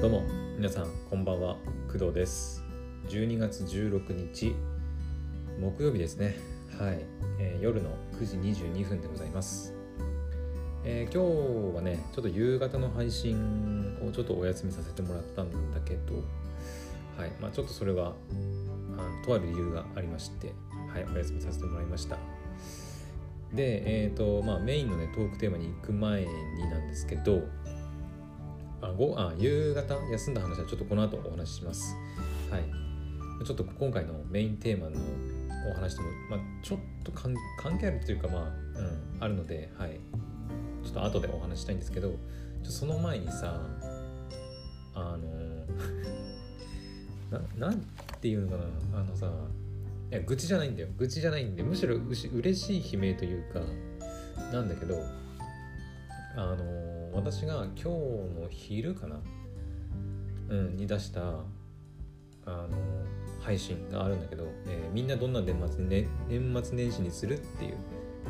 どうも皆さんこんばんは、工藤です。12月16日木曜日ですね。はい、夜の9時22分でございます。今日はねちょっと夕方の配信をちょっとお休みさせてもらったんだけど、はい、まあちょっとそれはとある理由がありまして、はい、お休みさせてもらいました。で、メインのねトークテーマに行く前になんですけど、夕方休んだ話はちょっとこの後お話しします。はい、ちょっと今回のメインテーマのお話とも、ちょっと関係あるというか、あるので、はい、ちょっと後でお話したいんですけど、その前にさ、なんていうのかな、愚痴じゃないんで、むしろ嬉しい悲鳴というかなんだけど、私が今日の昼かな、に出した配信があるんだけど、みんなどんな年末年始にするっていう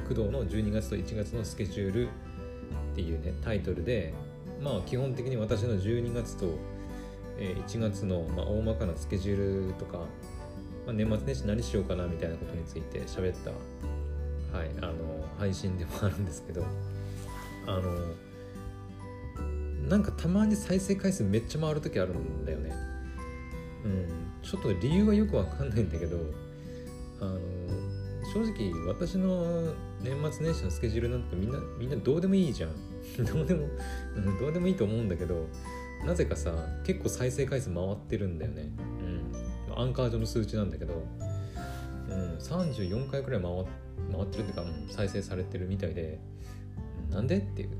工藤の12月と1月のスケジュールっていうねタイトルで、基本的に私の12月と1月の大まかなスケジュールとか、年末年始何しようかなみたいなことについて喋った、はい、配信でもあるんですけど、なんかたまに再生回数めっちゃ回るときあるんだよね。ちょっと理由はよくわかんないんだけど、正直私の年末年始のスケジュールなんてみんなどうでもいいじゃんどうでもいいと思うんだけど、なぜかさ結構再生回数回ってるんだよね。アンカー上の数値なんだけど、34回くらい回ってるっていうか、再生されてるみたいで、なんでっていう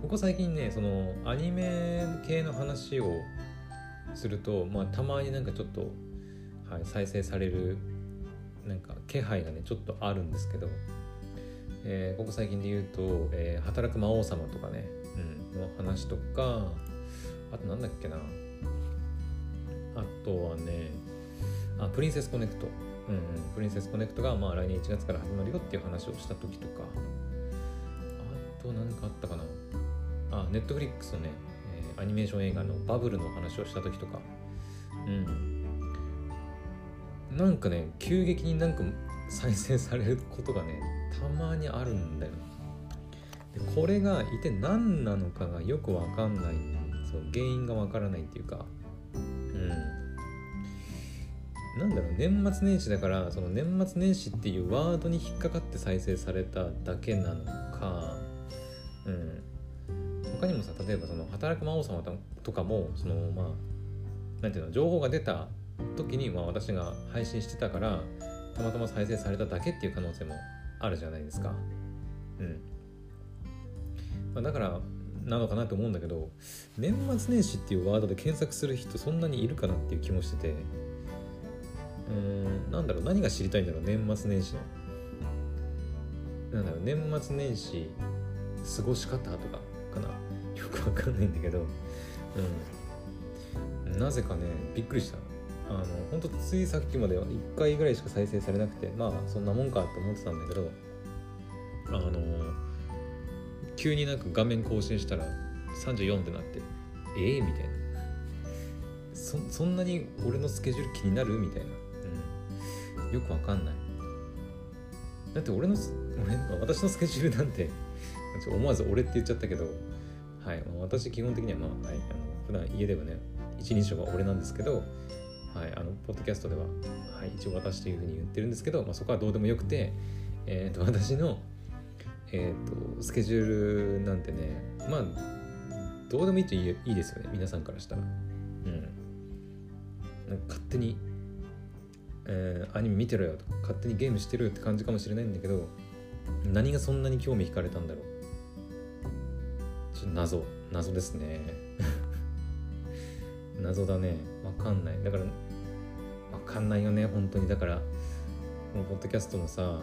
ここ最近ね、そのアニメ系の話をすると、たまになんかちょっと、はい、再生されるなんか気配がねちょっとあるんですけど、ここ最近で言うと、働く魔王様とかね、の話とか、あとなんだっけな、あとはね、プリンセスコネクト、プリンセスコネクトが来年1月から始まるよっていう話をした時とか、あと何かあったかな、ネットフリックスのね、アニメーション映画のバブルの話をした時とか、なんかね急激になんか再生されることがねたまにあるんだよ。でこれが一体何なのかがよくわかんない、そう原因がわからないっていうか、なんだろう、年末年始だから、その年末年始っていうワードに引っかかって再生されただけなのか、他にもさ、例えばその働く魔王様とかも、そのなんていうの、情報が出た時に私が配信してたからたまたま再生されただけっていう可能性もあるじゃないですか。だからなのかなと思うんだけど、年末年始っていうワードで検索する人そんなにいるかなっていう気もしてて、なんだろう、何が知りたいんだろう、年末年始の、なんだろう、年末年始過ごし方とかかな、よくわかんないんだけど、なぜかねびっくりした。ほんとついさっきまでは1回ぐらいしか再生されなくて、そんなもんかと思ってたんだけど、急になんか画面更新したら34ってなって、みたいな、そんなに俺のスケジュール気になるみたいな、よくわかんない。だって私のスケジュールなんて思わず俺って言っちゃったけど、はい、私基本的にははい、普段家ではね一人称が俺なんですけど、はい、ポッドキャストでは、はい、一応私というふうに言ってるんですけど、そこはどうでもよくて、私の、スケジュールなんてね、どうでもいいといいですよね、皆さんからしたら。なんか勝手に、アニメ見てろよとか勝手にゲームしてるって感じかもしれないんだけど、何がそんなに興味惹かれたんだろう、ちょっと謎ですね謎だね、分かんない。だから分かんないよね本当に。だからこのポッドキャストもさ、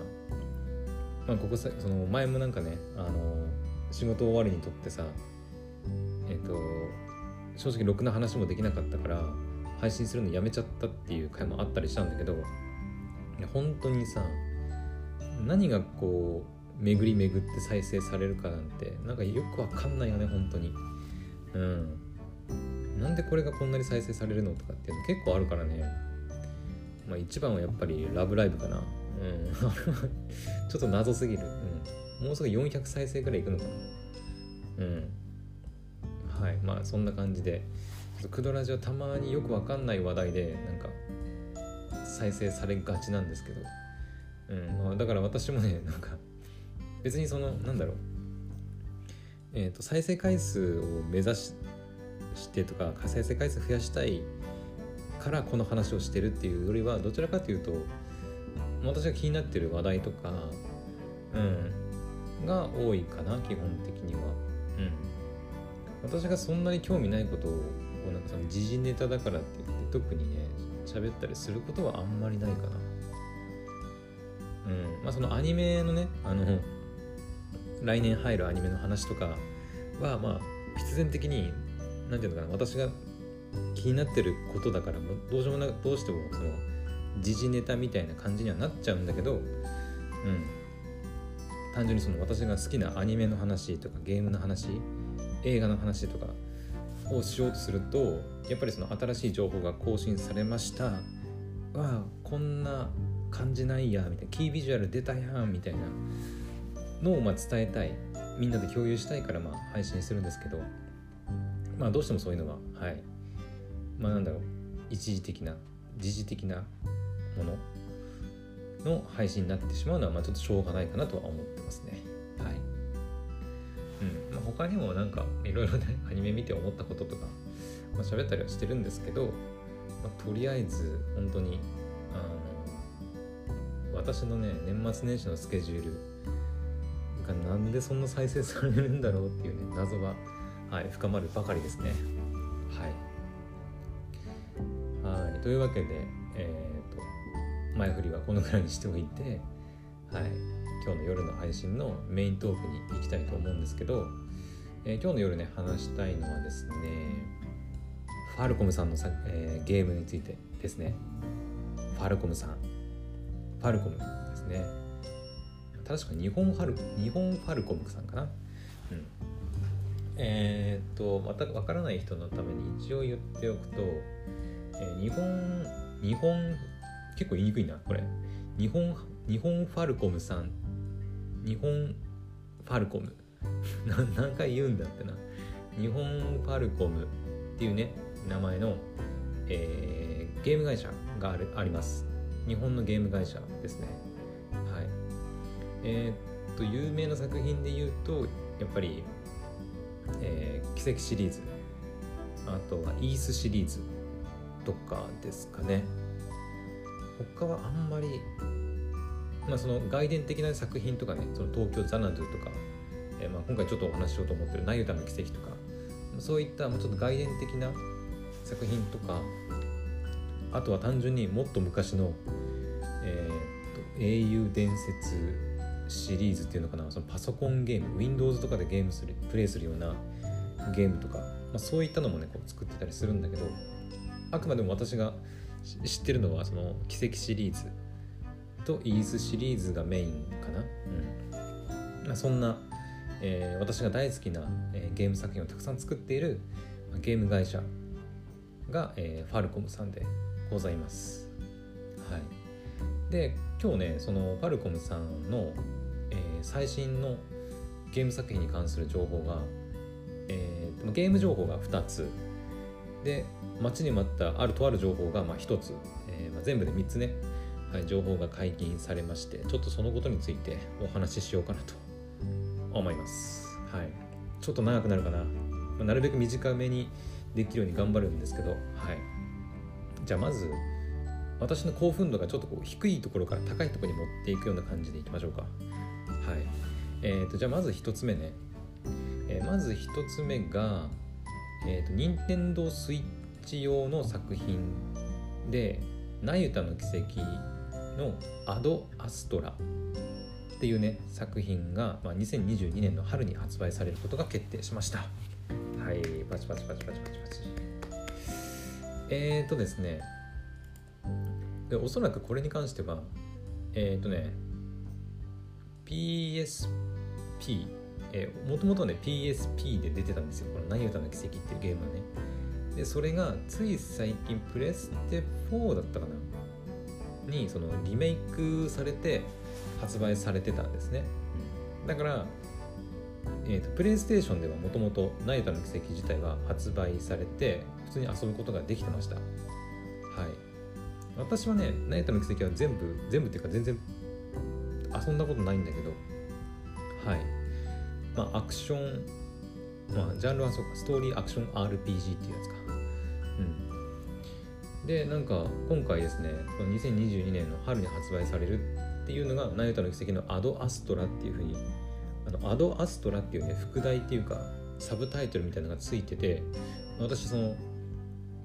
その前もなんかね、仕事終わりにとってさ、正直ろくな話もできなかったから配信するのやめちゃったっていう回もあったりしたんだけど、本当にさ何がこう巡り巡って再生されるかなんてなんかよくわかんないよね本当に。なんでこれがこんなに再生されるのとかっていうの結構あるからね。まあ一番はやっぱりラブライブかな。ちょっと謎すぎる。もうすぐ400再生くらいいくのかな。はい、まあそんな感じでクドラジオたまによくわかんない話題でなんか再生されがちなんですけど、まあ、だから私もねなんか別にそのなんだろう、再生回数を目指してとか再生回数増やしたいからこの話をしてるっていうよりはどちらかというと私が気になってる話題とか、が多いかな基本的には。私がそんなに興味ないことをなんかその時事ネタだからって言って特にね喋ったりすることはあんまりないかな。まあそのアニメのね来年入るアニメの話とかはまあ必然的になんていうのかな私が気になってることだからどうしてもその時事ネタみたいな感じにはなっちゃうんだけど、単純にその私が好きなアニメの話とかゲームの話映画の話とかをしようとするとやっぱりその新しい情報が更新されましたわあこんな感じないやみたいなキービジュアル出たやんみたいなのをまあ伝えたいみんなで共有したいからまあ配信するんですけど、まあどうしてもそういうのははいまあなんだろう一時的な時事的なものの配信になってしまうのはまあちょっとしょうがないかなとは思ってますね。他にもなんかいろいろねアニメ見て思ったこととか、まあ、喋ったりはしてるんですけど、まあ、とりあえず本当に私のね年末年始のスケジュールがなんでそんな再生されるんだろうっていうね謎は、深まるばかりですね。はいというわけで、前振りはこのくらいにしておいて、今日の夜の配信のメイントークに行きたいと思うんですけど、今日の夜ね話したいのはですねファルコムさんのゲームについてですね。ファルコムですね確か日本ファルコムさんかな、また分からない人のために一応言っておくと、日本結構言いにくいなこれ日本ファルコムさん日本ファルコム何回言うんだってな日本ファルコムっていうね名前の、ゲーム会社があります。日本のゲーム会社ですね。有名な作品で言うとやっぱり、奇跡シリーズあとはイースシリーズとかですかね。他はあんまりまあその外伝的な作品とかねその東京ザナドゥとかまあ、今回ちょっとお話ししようと思ってるナユタの奇跡とかそういったちょっと外伝的な作品とかあとは単純にもっと昔の、英雄伝説シリーズっていうのかなそのパソコンゲーム Windows とかでゲームプレイするようなゲームとか、そういったのもねこう作ってたりするんだけどあくまでも私が知ってるのはその奇跡シリーズとイースシリーズがメインかな。そんな私が大好きな、ゲーム作品をたくさん作っているゲーム会社が、ファルコムさんでございます。で今日ねそのファルコムさんの、最新のゲーム作品に関する情報が、ゲーム情報が2つで待ちに待ったあるとある情報が1つ、全部で3つね、情報が解禁されましてちょっとそのことについてお話ししようかなと思います。ちょっと長くなるかな、なるべく短めにできるように頑張るんですけど、じゃあまず私の興奮度がちょっとこう低いところから高いところに持っていくような感じでいきましょうか。じゃあまず1つ目ね、まず1つ目が任天堂スイッチ用の作品でナユタの奇跡のアドアストラっていうね作品が、2022年の春に発売されることが決定しました。パチパチパチパチパチパチ。ですねでおそらくこれに関してはPSP もともとね PSP で出てたんですよ、この何歌の奇跡っていうゲームはね。でそれがつい最近プレステ4だったかなにそのリメイクされて発売されてたんですね。だから、プレイステーションではもともと何歌の奇跡自体は発売されて普通に遊ぶことができてました。はい、私はね何歌の奇跡は全部っていうか全然遊んだことないんだけど、はい、まあアクション、まあジャンルはそうか、ストーリーアクション RPG っていうやつか。うん。でなんか今回ですね、この2022年の春に発売されるっていうのが何歌の奇跡のアドアストラっていう風に、アドアストラっていうね副題っていうかサブタイトルみたいなのがついてて、私その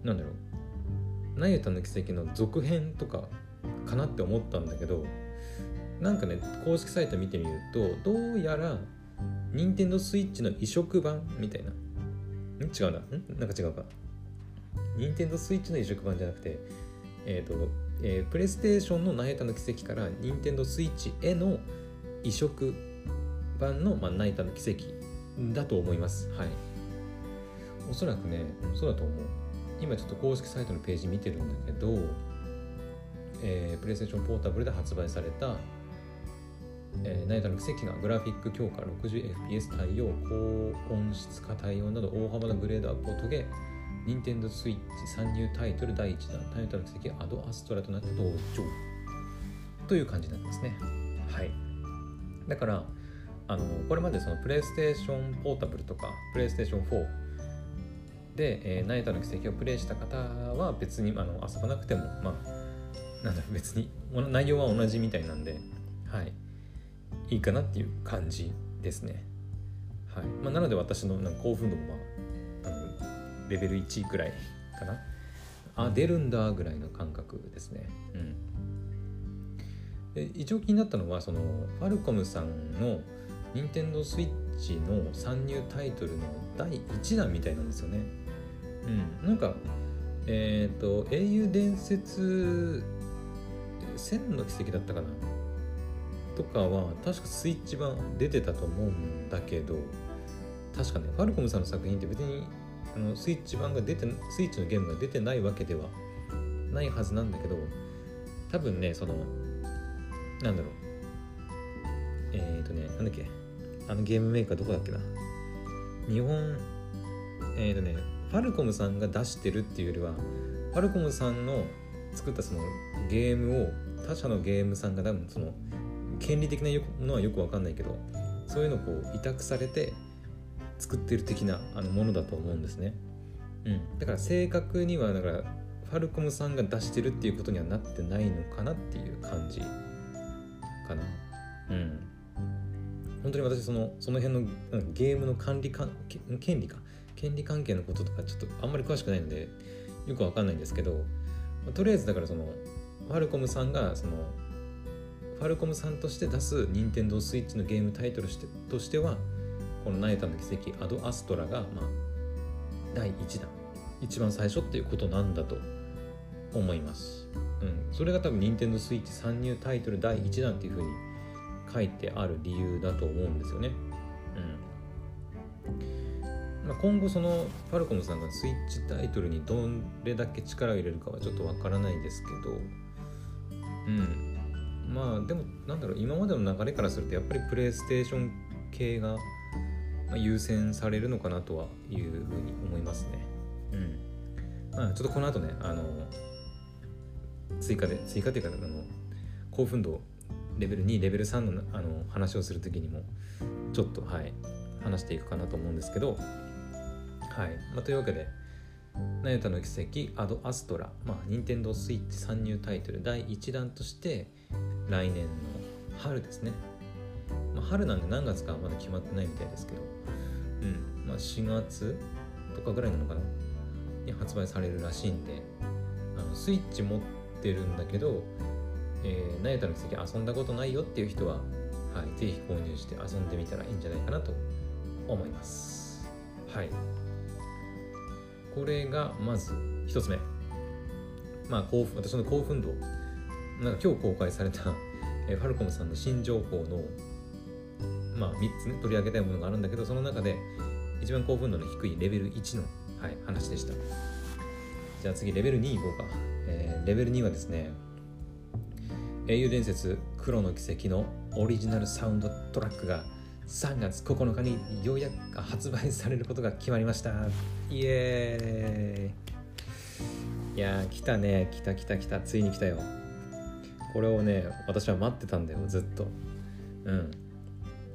なんだろう何歌の奇跡の続編とかかなって思ったんだけど、なんかね公式サイト見てみるとどうやら任天堂スイッチの移植版みたいな、違うな、なんか違うか、任天堂スイッチの移植版じゃなくて、プレイステーションの何歌の奇跡から任天堂スイッチへの移植版の、まあ、何歌の奇跡だと思います。はい、おそらくねそうだと思う。今ちょっと公式サイトのページ見てるんだけど、プレイステーションポータブルで発売された何歌の奇跡がグラフィック強化 60fps 対応、高音質化対応など大幅なグレードアップを遂げ、 Nintendo Switch 参入タイトル第1弾何歌の奇跡アドアストラとなって登場という感じなんですね。はい、だからこれまでそのプレイステーションポータブルとかプレイステーション4で、何歌の奇跡をプレイした方は別に遊ばなくても、まあなんだろう、別に内容は同じみたいなんで、はいいいかなっていう感じですね。はい、まあ、なので私のなんか興奮度も、まあ、レベル1くらいかな、あ出るんだぐらいの感覚ですね。うん、で一応気になったのはそのファルコムさんの任天堂スイッチの参入タイトルの第1弾みたいなんですよね。うん、なんか英雄伝説千の奇跡だったかなとかは確かスイッチ版出てたと思うんだけど、確かねファルコムさんの作品って別にスイッチ版が出てスイッチのゲームが出てないわけではないはずなんだけど、多分ねそのなんだろうなんだっけゲームメーカーどこだっけな、日本ファルコムさんが出してるっていうよりはファルコムさんの作ったそのゲームを他社のゲームさんが多分その権利的なものはよく分かんないけどそういうのをこう委託されて作ってる的なものだと思うんですね。うん、だから正確にはだからファルコムさんが出してるっていうことにはなってないのかなっていう感じかな。うん、本当に私その辺のゲームの権利関係のこととかちょっとあんまり詳しくないのでよく分かんないんですけど、とりあえずだからそのファルコムさんがそのファルコムさんとして出す任天堂スイッチのゲームタイトルとしてはこの何歌の奇跡アドアストラが、まあ、第1弾一番最初っていうことなんだと思います。うん、それが多分任天堂スイッチ参入タイトル第1弾っていう風に書いてある理由だと思うんですよね。うん、まあ、今後そのファルコムさんがスイッチタイトルにどれだけ力を入れるかはちょっとわからないですけど、うんまあでもなんだろう、今までの流れからするとやっぱりプレイステーション系が優先されるのかなとはいうふうに思いますね。うん、まあちょっとこの後ね追加というか興奮度レベル2レベル3の話をするときにもちょっとはい話していくかなと思うんですけど、はい、まあ、というわけで何歌の奇跡アドアストラ、まあ任天堂スイッチ参入タイトル第1弾として来年の春ですね。まあ、春なんで何月かはまだ決まってないみたいですけど、うんまあ、4月とかぐらいなのかなに発売されるらしいんで、スイッチ持ってるんだけど何歌の奇跡遊んだことないよっていう人は、はい、ぜひ購入して遊んでみたらいいんじゃないかなと思います。はい、これがまず一つ目、まあ、私の興奮度なんか今日公開されたファルコムさんの新情報のまあ、3つね取り上げたいものがあるんだけど、その中で一番興奮度の低いレベル1の、はい、話でした。じゃあ次レベル2いこうか。レベル2はですね、英雄伝説黒の奇跡のオリジナルサウンドトラックが3月9日にようやく発売されることが決まりました。イエーイ。いやー来たね、来た、ついに来たよ。これをね私は待ってたんだよずっと。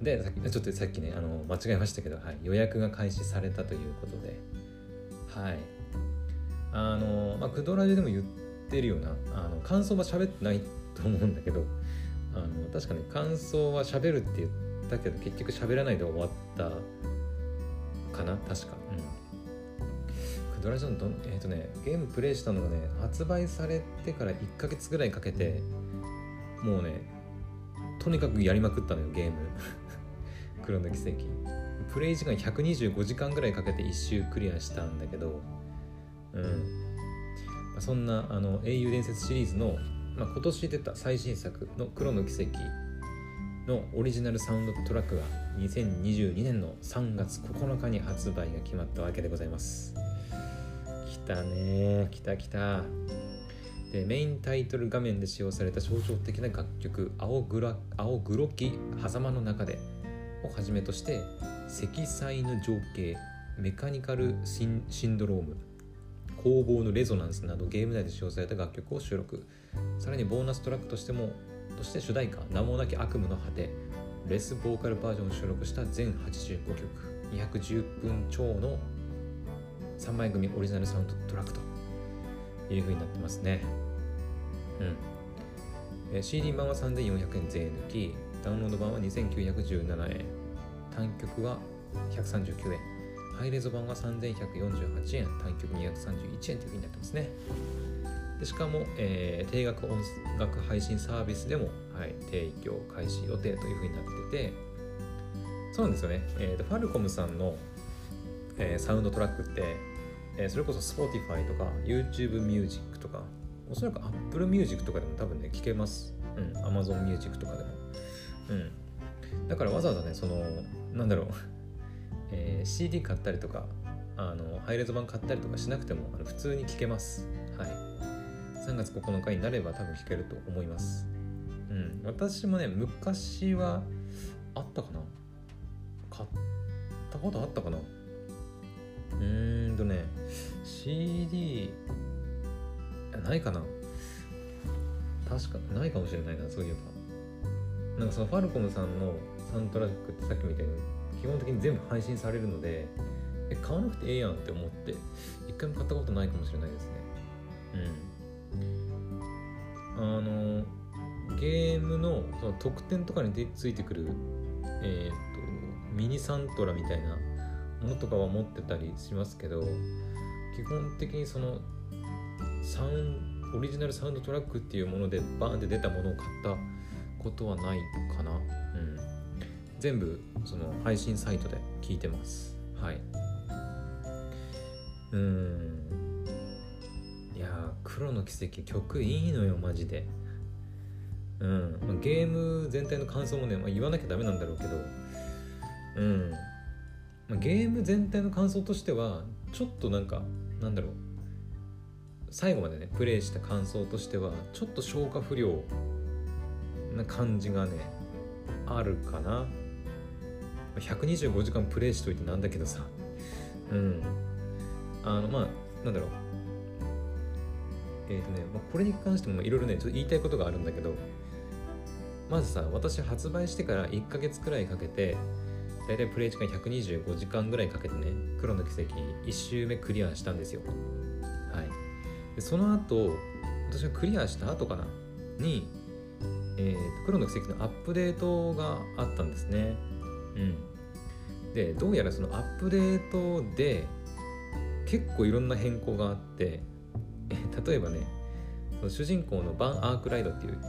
でさっきね間違えましたけど、はい、予約が開始されたということで、はい、まあクドラジでも言ってるような感想は喋ってないと思うんだけど、確かね感想は喋るって言ったけど結局喋らないで終わったかな確か。クドラジのゲームプレイしたのがね発売されてから1ヶ月ぐらいかけて、もうねとにかくやりまくったのよゲーム黒の奇跡プレイ時間125時間ぐらいかけて1周クリアしたんだけど、そんな英雄伝説シリーズの、まあ、今年出た最新作の黒の奇跡のオリジナルサウンドトラックが2022年の3月9日に発売が決まったわけでございます。来たね、来た。でメインタイトル画面で使用された象徴的な楽曲青黒き狭間の中でをはじめとして、積載の情景、メカニカルシンドローム、工房のレゾナンスなどゲーム内で使用された楽曲を収録。さらにボーナストラックとして主題歌名もなき悪夢の果てレスボーカルバージョンを収録した全85曲210分超の3枚組オリジナルサウンドトラックという風になってますね。CD 版は3400円税抜き、ダウンロード版は2917円、単曲は139円、ハイレゾ版は3148円、単曲231円という風になってますね。でしかも、定額音楽配信サービスでも、はい、提供開始予定という風になってて、そうなんですよね、ファルコムさんの、サウンドトラックってそれこそ Spotify とか YouTube Music とか、おそらく Apple Music とかでも多分ね聴けます。Amazon Music とかでも。だからわざわざねCD 買ったりとかハイレゾ版買ったりとかしなくても普通に聴けます。はい。3月9日になれば多分聴けると思います。私もね昔はあったかな。買ったことあったかな。CD ないかな、確かないかもしれないな、そういえば。なんかそのファルコムさんのサウンドトラックってさっきみたいに基本的に全部配信されるので、買わなくてええやんって思って一回も買ったことないかもしれないですね。ゲームのその特典とかについてくるミニサントラみたいなものとかは持ってたりしますけど、基本的にそのオリジナルサウンドトラックっていうものでバーンって出たものを買ったことはないかな。全部その配信サイトで聞いてます。はい。いやー黒の奇跡曲いいのよマジで。ゲーム全体の感想もね、言わなきゃダメなんだろうけど、ゲーム全体の感想としてはちょっと最後までねプレイした感想としてはちょっと消化不良な感じがねあるかな。125時間プレイしといてなんだけどさ、これに関してもいろいろねちょっと言いたいことがあるんだけど、まずさ私発売してから1ヶ月くらいかけてだいたいプレイ時間125時間ぐらいかけてね黒の奇跡1周目クリアしたんですよ。でその後私がクリアした後かなに、黒の奇跡のアップデートがあったんですね。でどうやらそのアップデートで結構いろんな変更があって、例えばねその主人公のバン・アークライドっていう、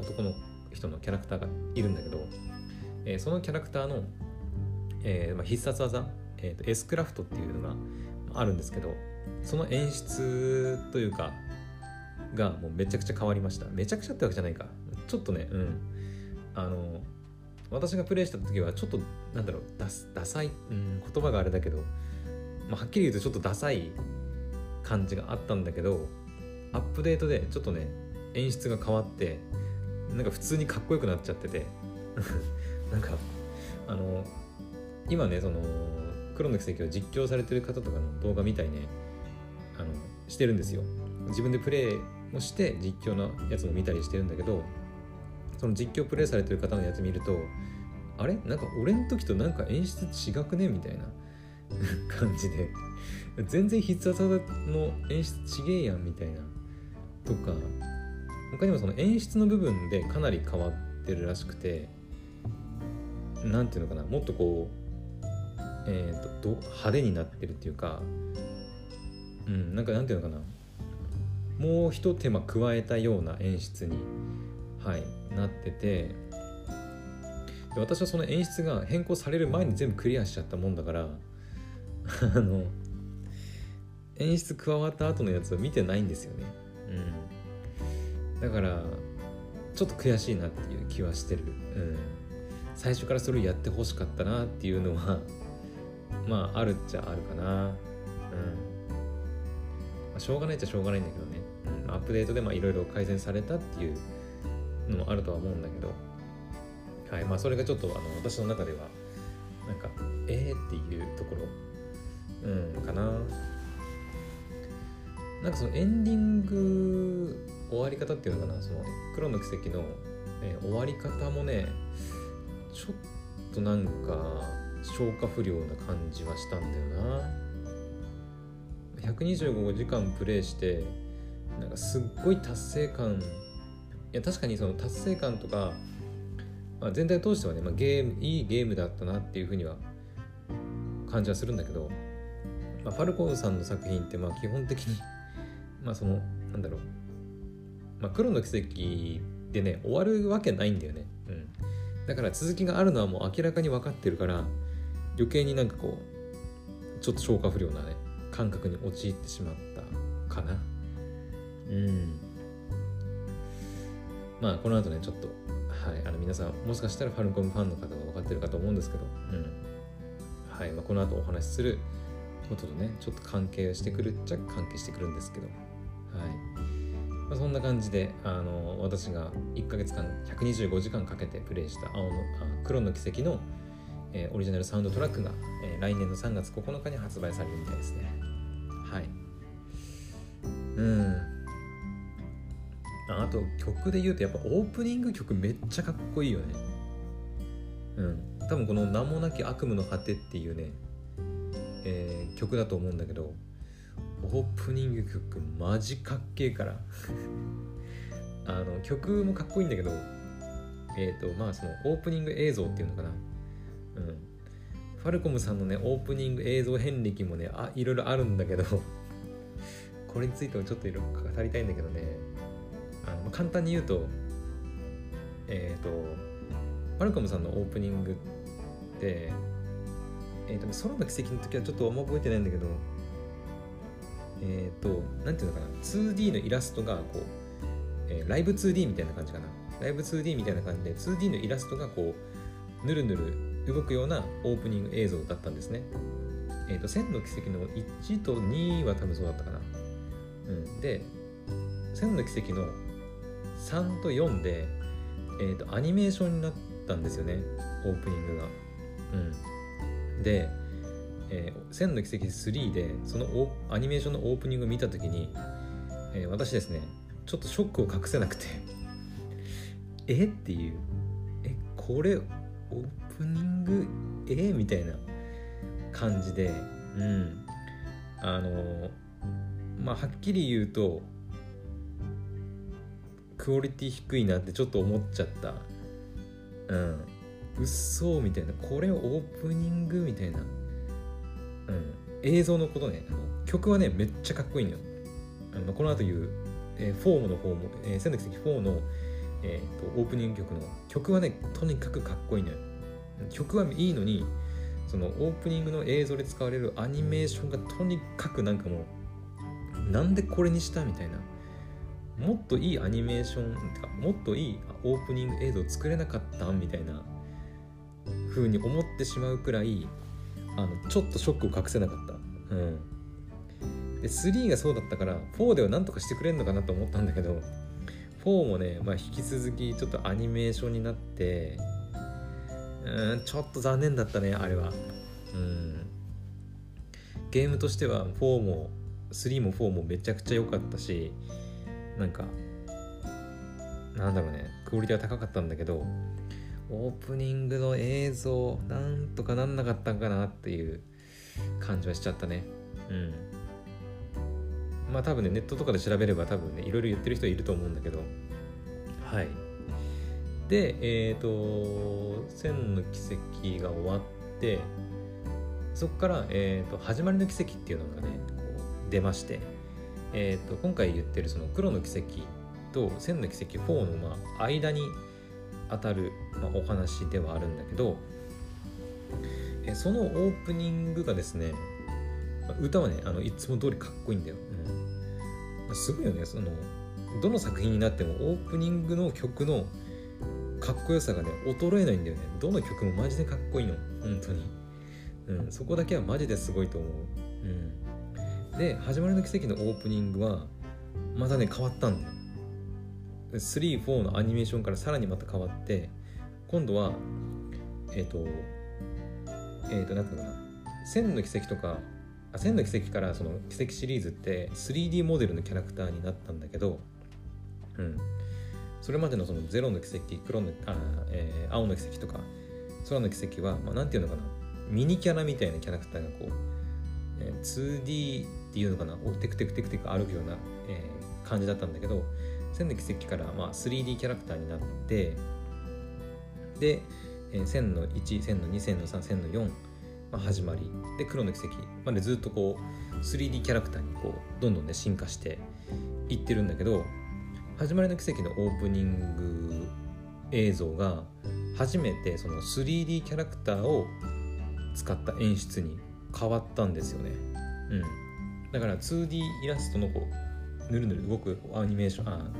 男の人のキャラクターがいるんだけど、そのキャラクターの必殺技、エスクラフトっていうのがあるんですけど、その演出というかがもうめちゃくちゃ変わりました。めちゃくちゃってわけじゃないか、ちょっとね、私がプレイした時はちょっとなんだろう、ダサい、言葉があれだけど、はっきり言うとちょっとダサい感じがあったんだけど、アップデートでちょっとね演出が変わってなんか普通にかっこよくなっちゃっててなんか今ねその黒の奇跡を実況されてる方とかの動画みたいねしてるんですよ。自分でプレイもして実況のやつも見たりしてるんだけど、その実況プレイされてる方のやつ見ると、あれなんか俺の時となんか演出違くねみたいな感じで全然必殺技の演出違えやんみたいなとか、他にもその演出の部分でかなり変わってるらしくて、なんていうのかな、もっとこう派手になってるっていうか、なんかなんていうのかな、もう一手間加えたような演出に、なってて、で私はその演出が変更される前に全部クリアしちゃったもんだから演出加わった後のやつを見てないんですよね。だからちょっと悔しいなっていう気はしてる。最初からそれをやってほしかったなっていうのはまああるっちゃあるかな。しょうがないっちゃしょうがないんだけどね。アップデートでいろいろ改善されたっていうのもあるとは思うんだけど、それがちょっと私の中ではなんかっていうところかな。なんかそのエンディング終わり方っていうのかな、その黒の奇跡の、終わり方もねちょっとなんか消化不良な感じはしたんだよな。125時間プレイしてなんかすっごい達成感、いや確かにその達成感とか、全体を通してはね、いいゲームだったなっていうふうには感じはするんだけど、ファルコーさんの作品って基本的にそのなんだろう、黒の奇跡でね終わるわけないんだよね。だから続きがあるのはもう明らかに分かってるから、余計になんかこうちょっと消化不良なね感覚に陥ってしまったかな。この後ねちょっと皆さんもしかしたらファルコムファンの方が分かってるかと思うんですけど、この後お話しすることとねちょっと関係してくるっちゃ関係してくるんですけど、そんな感じで私が1ヶ月間125時間かけてプレイした黒の奇跡の、オリジナルサウンドトラックが、来年の3月9日に発売されるみたいですね。あと曲で言うとやっぱオープニング曲めっちゃかっこいいよね。多分この名もなき悪夢の果てっていうね、曲だと思うんだけど、オープニング曲マジかっけえから曲もかっこいいんだけど、そのオープニング映像っていうのかな、ファルコムさんのねオープニング映像遍歴もねいろいろあるんだけどこれについてもちょっといろいろ語りたいんだけどね、簡単に言うとファルコムさんのオープニングってソロの奇跡の時はちょっとあんま覚えてないんだけど、なんていうのかな、 2D のイラストがこう、ライブ 2D みたいな感じかな、ライブ 2D みたいな感じで 2D のイラストがこうぬるぬる動くようなオープニング映像だったんですね。千の奇跡の1と2は多分そうだったかな、で千の奇跡の3と4で、アニメーションになったんですよねオープニングが。で千の奇跡3でそのアニメーションのオープニングを見たときに、私ですねちょっとショックを隠せなくてっていう、これオープニングみたいな感じで、はっきり言うとクオリティ低いなってちょっと思っちゃった。うっそみたいな、これオープニングみたいな。映像のことね、曲はねめっちゃかっこいいのよ。この後言う、4の方も、千の奇跡4の、オープニング曲の曲はねとにかくかっこいいのよ。曲はいいのにそのオープニングの映像で使われるアニメーションがとにかくなんかもうなんでこれにしたみたいな、もっといいアニメーションとかもっといいオープニング映像作れなかったみたいな風に思ってしまうくらいちょっとショックを隠せなかった、で3がそうだったから4ではなんとかしてくれるのかなと思ったんだけど、4もね、引き続きちょっとアニメーションになって、ちょっと残念だったねあれは。ゲームとしては4も3も4もめちゃくちゃ良かったし、なんだろうね、クオリティは高かったんだけど、オープニングの映像なんとかなんなかったんかなっていう感じはしちゃったね。多分ね、ネットとかで調べれば多分ね、いろいろ言ってる人はいると思うんだけど、はい。で、千の奇跡が終わって、そこから、始まりの奇跡っていうのがね、こう出まして、今回言ってるその黒の奇跡と千の奇跡4の間に当たる、お話ではあるんだけど、そのオープニングがですね、歌はね、いつも通りかっこいいんだよ。すごいよね。どの作品になってもオープニングの曲のかっこよさがね、衰えないんだよね。どの曲もマジでかっこいいの、本当に。そこだけはマジですごいと思う。で、始まりの奇跡のオープニングはまたね、変わったんだよ。3、4のアニメーションからさらにまた変わって、今度はなんていうのかな、千の奇跡とか千の奇跡からその奇跡シリーズって 3D モデルのキャラクターになったんだけど、それまでのそのゼロの奇跡、青の奇跡とか空の奇跡は、なんていうのかな、ミニキャラみたいなキャラクターがこう、2D っていうのかな、テクテクテクテク歩くような、感じだったんだけど、千の奇跡から、3D キャラクターになって、で、千の1、千の2、千の3、千の4、始まりで黒の奇跡までずっとこう 3D キャラクターにこうどんどんね進化していってるんだけど、始まりの奇跡のオープニング映像が初めてその 3D キャラクターを使った演出に変わったんですよね。だから 2D イラストのこうぬるぬる動くアニメーション、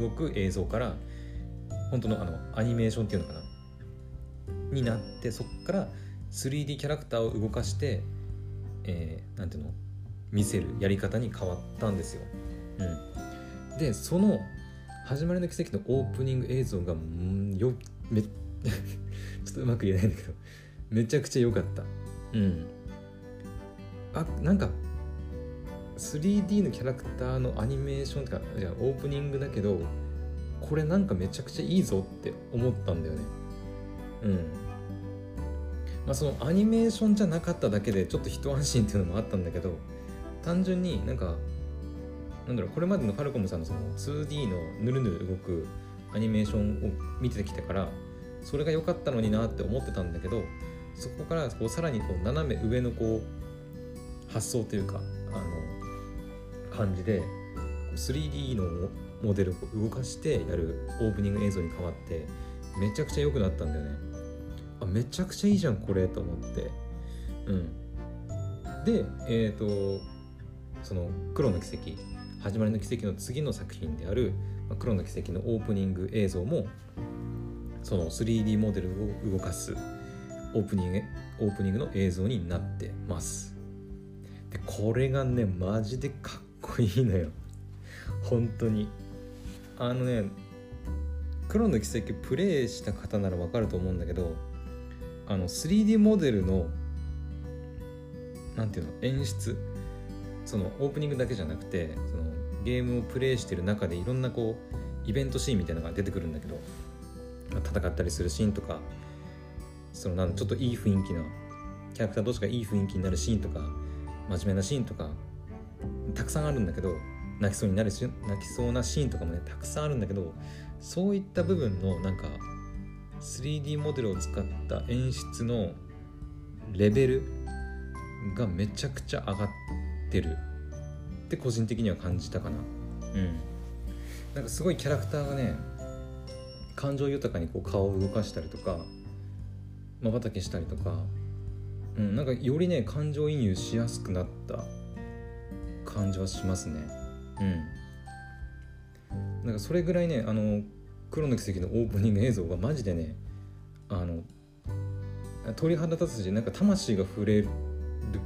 動く映像から本当のアニメーションっていうのかなになって、そっから3D キャラクターを動かして、なんていうの、見せるやり方に変わったんですよ。で、その始まりの奇跡のオープニング映像がちょっとうまく言えないんだけど、めちゃくちゃ良かった。なんか 3D のキャラクターのアニメーションとか、じゃあオープニングだけど、これなんかめちゃくちゃいいぞって思ったんだよね。そのアニメーションじゃなかっただけでちょっと一安心っていうのもあったんだけど、単純になんだろう、これまでのファルコムさんのその 2D のぬるぬる動くアニメーションを見てきてから、それが良かったのになって思ってたんだけど、そこからこうさらにこう斜め上のこう発想というか感じで 3D のモデルを動かしてやるオープニング映像に変わって、めちゃくちゃ良くなったんだよね。めちゃくちゃいいじゃんこれと思って、で、その黒の奇跡、始まりの奇跡の次の作品である黒の奇跡のオープニング映像も、その 3D モデルを動かすオープニングの映像になってます。で、これがねマジでかっこいいのよ本当に。黒の奇跡プレイした方ならわかると思うんだけど、3D モデルのなんていうの、演出、そのオープニングだけじゃなくて、そのゲームをプレイしてる中でいろんなこうイベントシーンみたいなのが出てくるんだけど、戦ったりするシーンとか、そのちょっといい雰囲気のキャラクター同士がいい雰囲気になるシーンとか、真面目なシーンとかたくさんあるんだけど、泣きそうなシーンとかもねたくさんあるんだけど、そういった部分のなんか 3D モデルを使った演出のレベルがめちゃくちゃ上がってるって個人的には感じたかな。なんかすごいキャラクターがね、感情豊かにこう顔を動かしたりとか、瞬きしたりとか、なんかよりね感情移入しやすくなった感じはしますね。なんかそれぐらいね、黒の奇跡のオープニング映像がマジでね、鳥肌立つし、なんか魂が触れる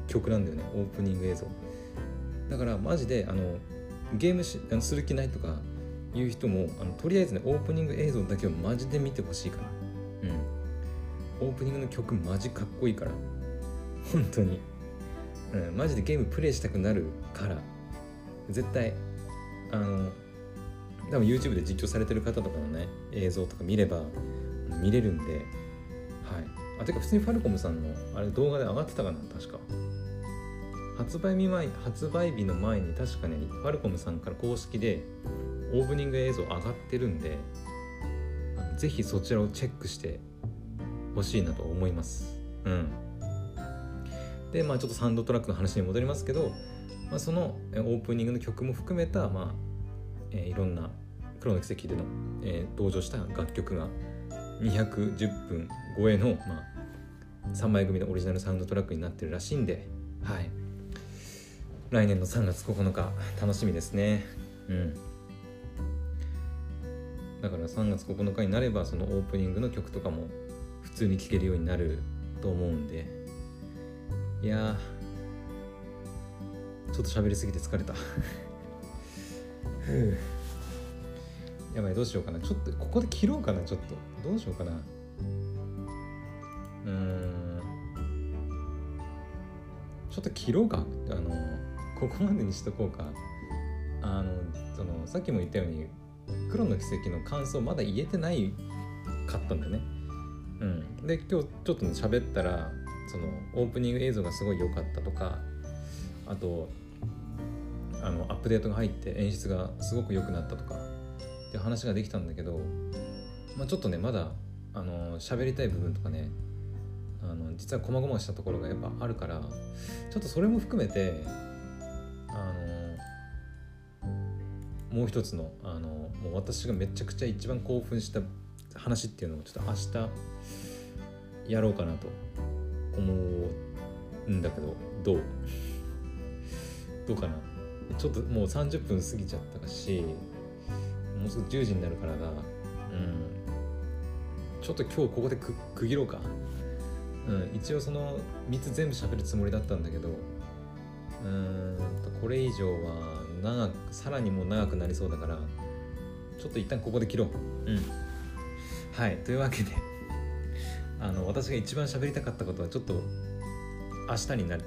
曲なんだよね、オープニング映像。だからマジでゲームする気ないとかいう人もとりあえずね、オープニング映像だけをマジで見てほしいから。オープニングの曲マジかっこいいから、本当に、マジでゲームプレイしたくなるから、絶対多分 YouTube で実況されてる方とかのね映像とか見れば見れるんで、はい。あ、てか普通にファルコムさんのあれ動画で上がってたかな、確か発売日の前に確かね、ファルコムさんから公式でオープニング映像上がってるんで、ぜひそちらをチェックしてほしいなと思います。でちょっとサウンドトラックの話に戻りますけど、そのオープニングの曲も含めた、いろんな黒の奇跡での、登場した楽曲が210分超えの、3枚組のオリジナルサウンドトラックになってるらしいんで、はい、来年の3月9日楽しみですね。だから3月9日になればそのオープニングの曲とかも普通に聴けるようになると思うんで、いやちょっと喋りすぎて疲れたやばい、どうしようかな、ちょっとここで切ろうかな、ちょっとどうしようかな、ちょっと切ろうか、ここまでにしとこうか。さっきも言ったように黒の奇跡の感想まだ言えてないかったんだよね。で今日ちょっとね喋ったら、そのオープニング映像がすごい良かったとか、あとアップデートが入って演出がすごく良くなったとかっていう話ができたんだけど、ちょっとねまだ喋りたい部分とかね、実は細々したところがやっぱあるから、ちょっとそれも含めてもう一つのもう私がめちゃくちゃ一番興奮した話っていうのをちょっと明日やろうかなと思うんだけど、どうかな。ちょっともう30分過ぎちゃったし、もうすぐ10時になるからが、ちょっと今日ここで区切ろうか。一応その3つ全部喋るつもりだったんだけど、これ以上はさらにもう長くなりそうだから、ちょっと一旦ここで切ろう。はい、というわけで私が一番喋りたかったことはちょっと明日になって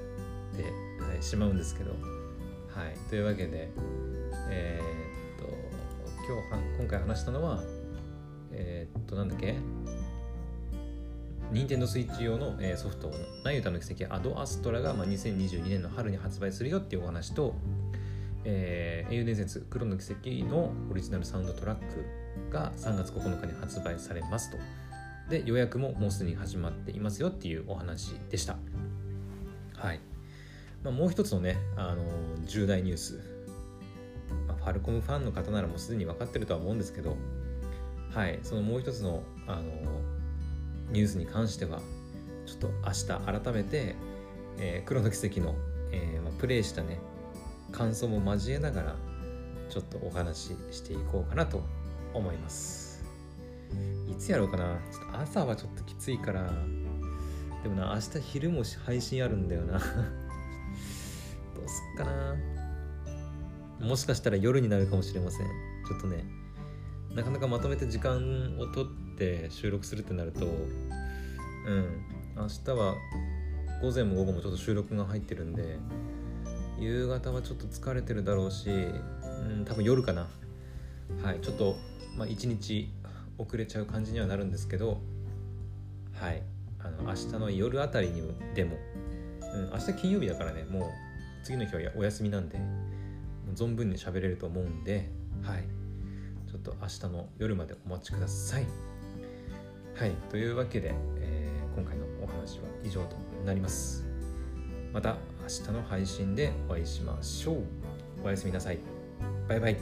しまうんですけど、はい、というわけで今回話したのはなんだっけ、Nintendo Switch 用のソフトナユタの奇跡アドアストラが2022年の春に発売するよっていうお話と、英雄伝説黒の奇跡のオリジナルサウンドトラックが3月9日に発売されますと。で予約ももうすでに始まっていますよっていうお話でした。はい。もう一つのね重大ニュース、ファルコムファンの方ならもうすでに分かってるとは思うんですけど、はい、そのもう一つのニュースに関してはちょっと明日改めて、黒の奇跡の、プレイしたね感想も交えながらちょっとお話ししていこうかなと思います。いつやろうかな、ちょっと朝はちょっときついから、でもな明日昼も配信あるんだよなどうすっかな、もしかしたら夜になるかもしれません。ちょっとねなかなかまとめて時間を取って収録するってなると、明日は午前も午後もちょっと収録が入ってるんで、夕方はちょっと疲れてるだろうし、多分夜かな。はい、ちょっと1日遅れちゃう感じにはなるんですけど、はい、明日の夜あたりにでも、明日金曜日だからね、もう次の日はお休みなんで、存分に喋れると思うんで、はい。ちょっと明日の夜までお待ちください。はい、というわけで、今回のお話は以上となります。また明日の配信でお会いしましょう。おやすみなさい。バイバイ。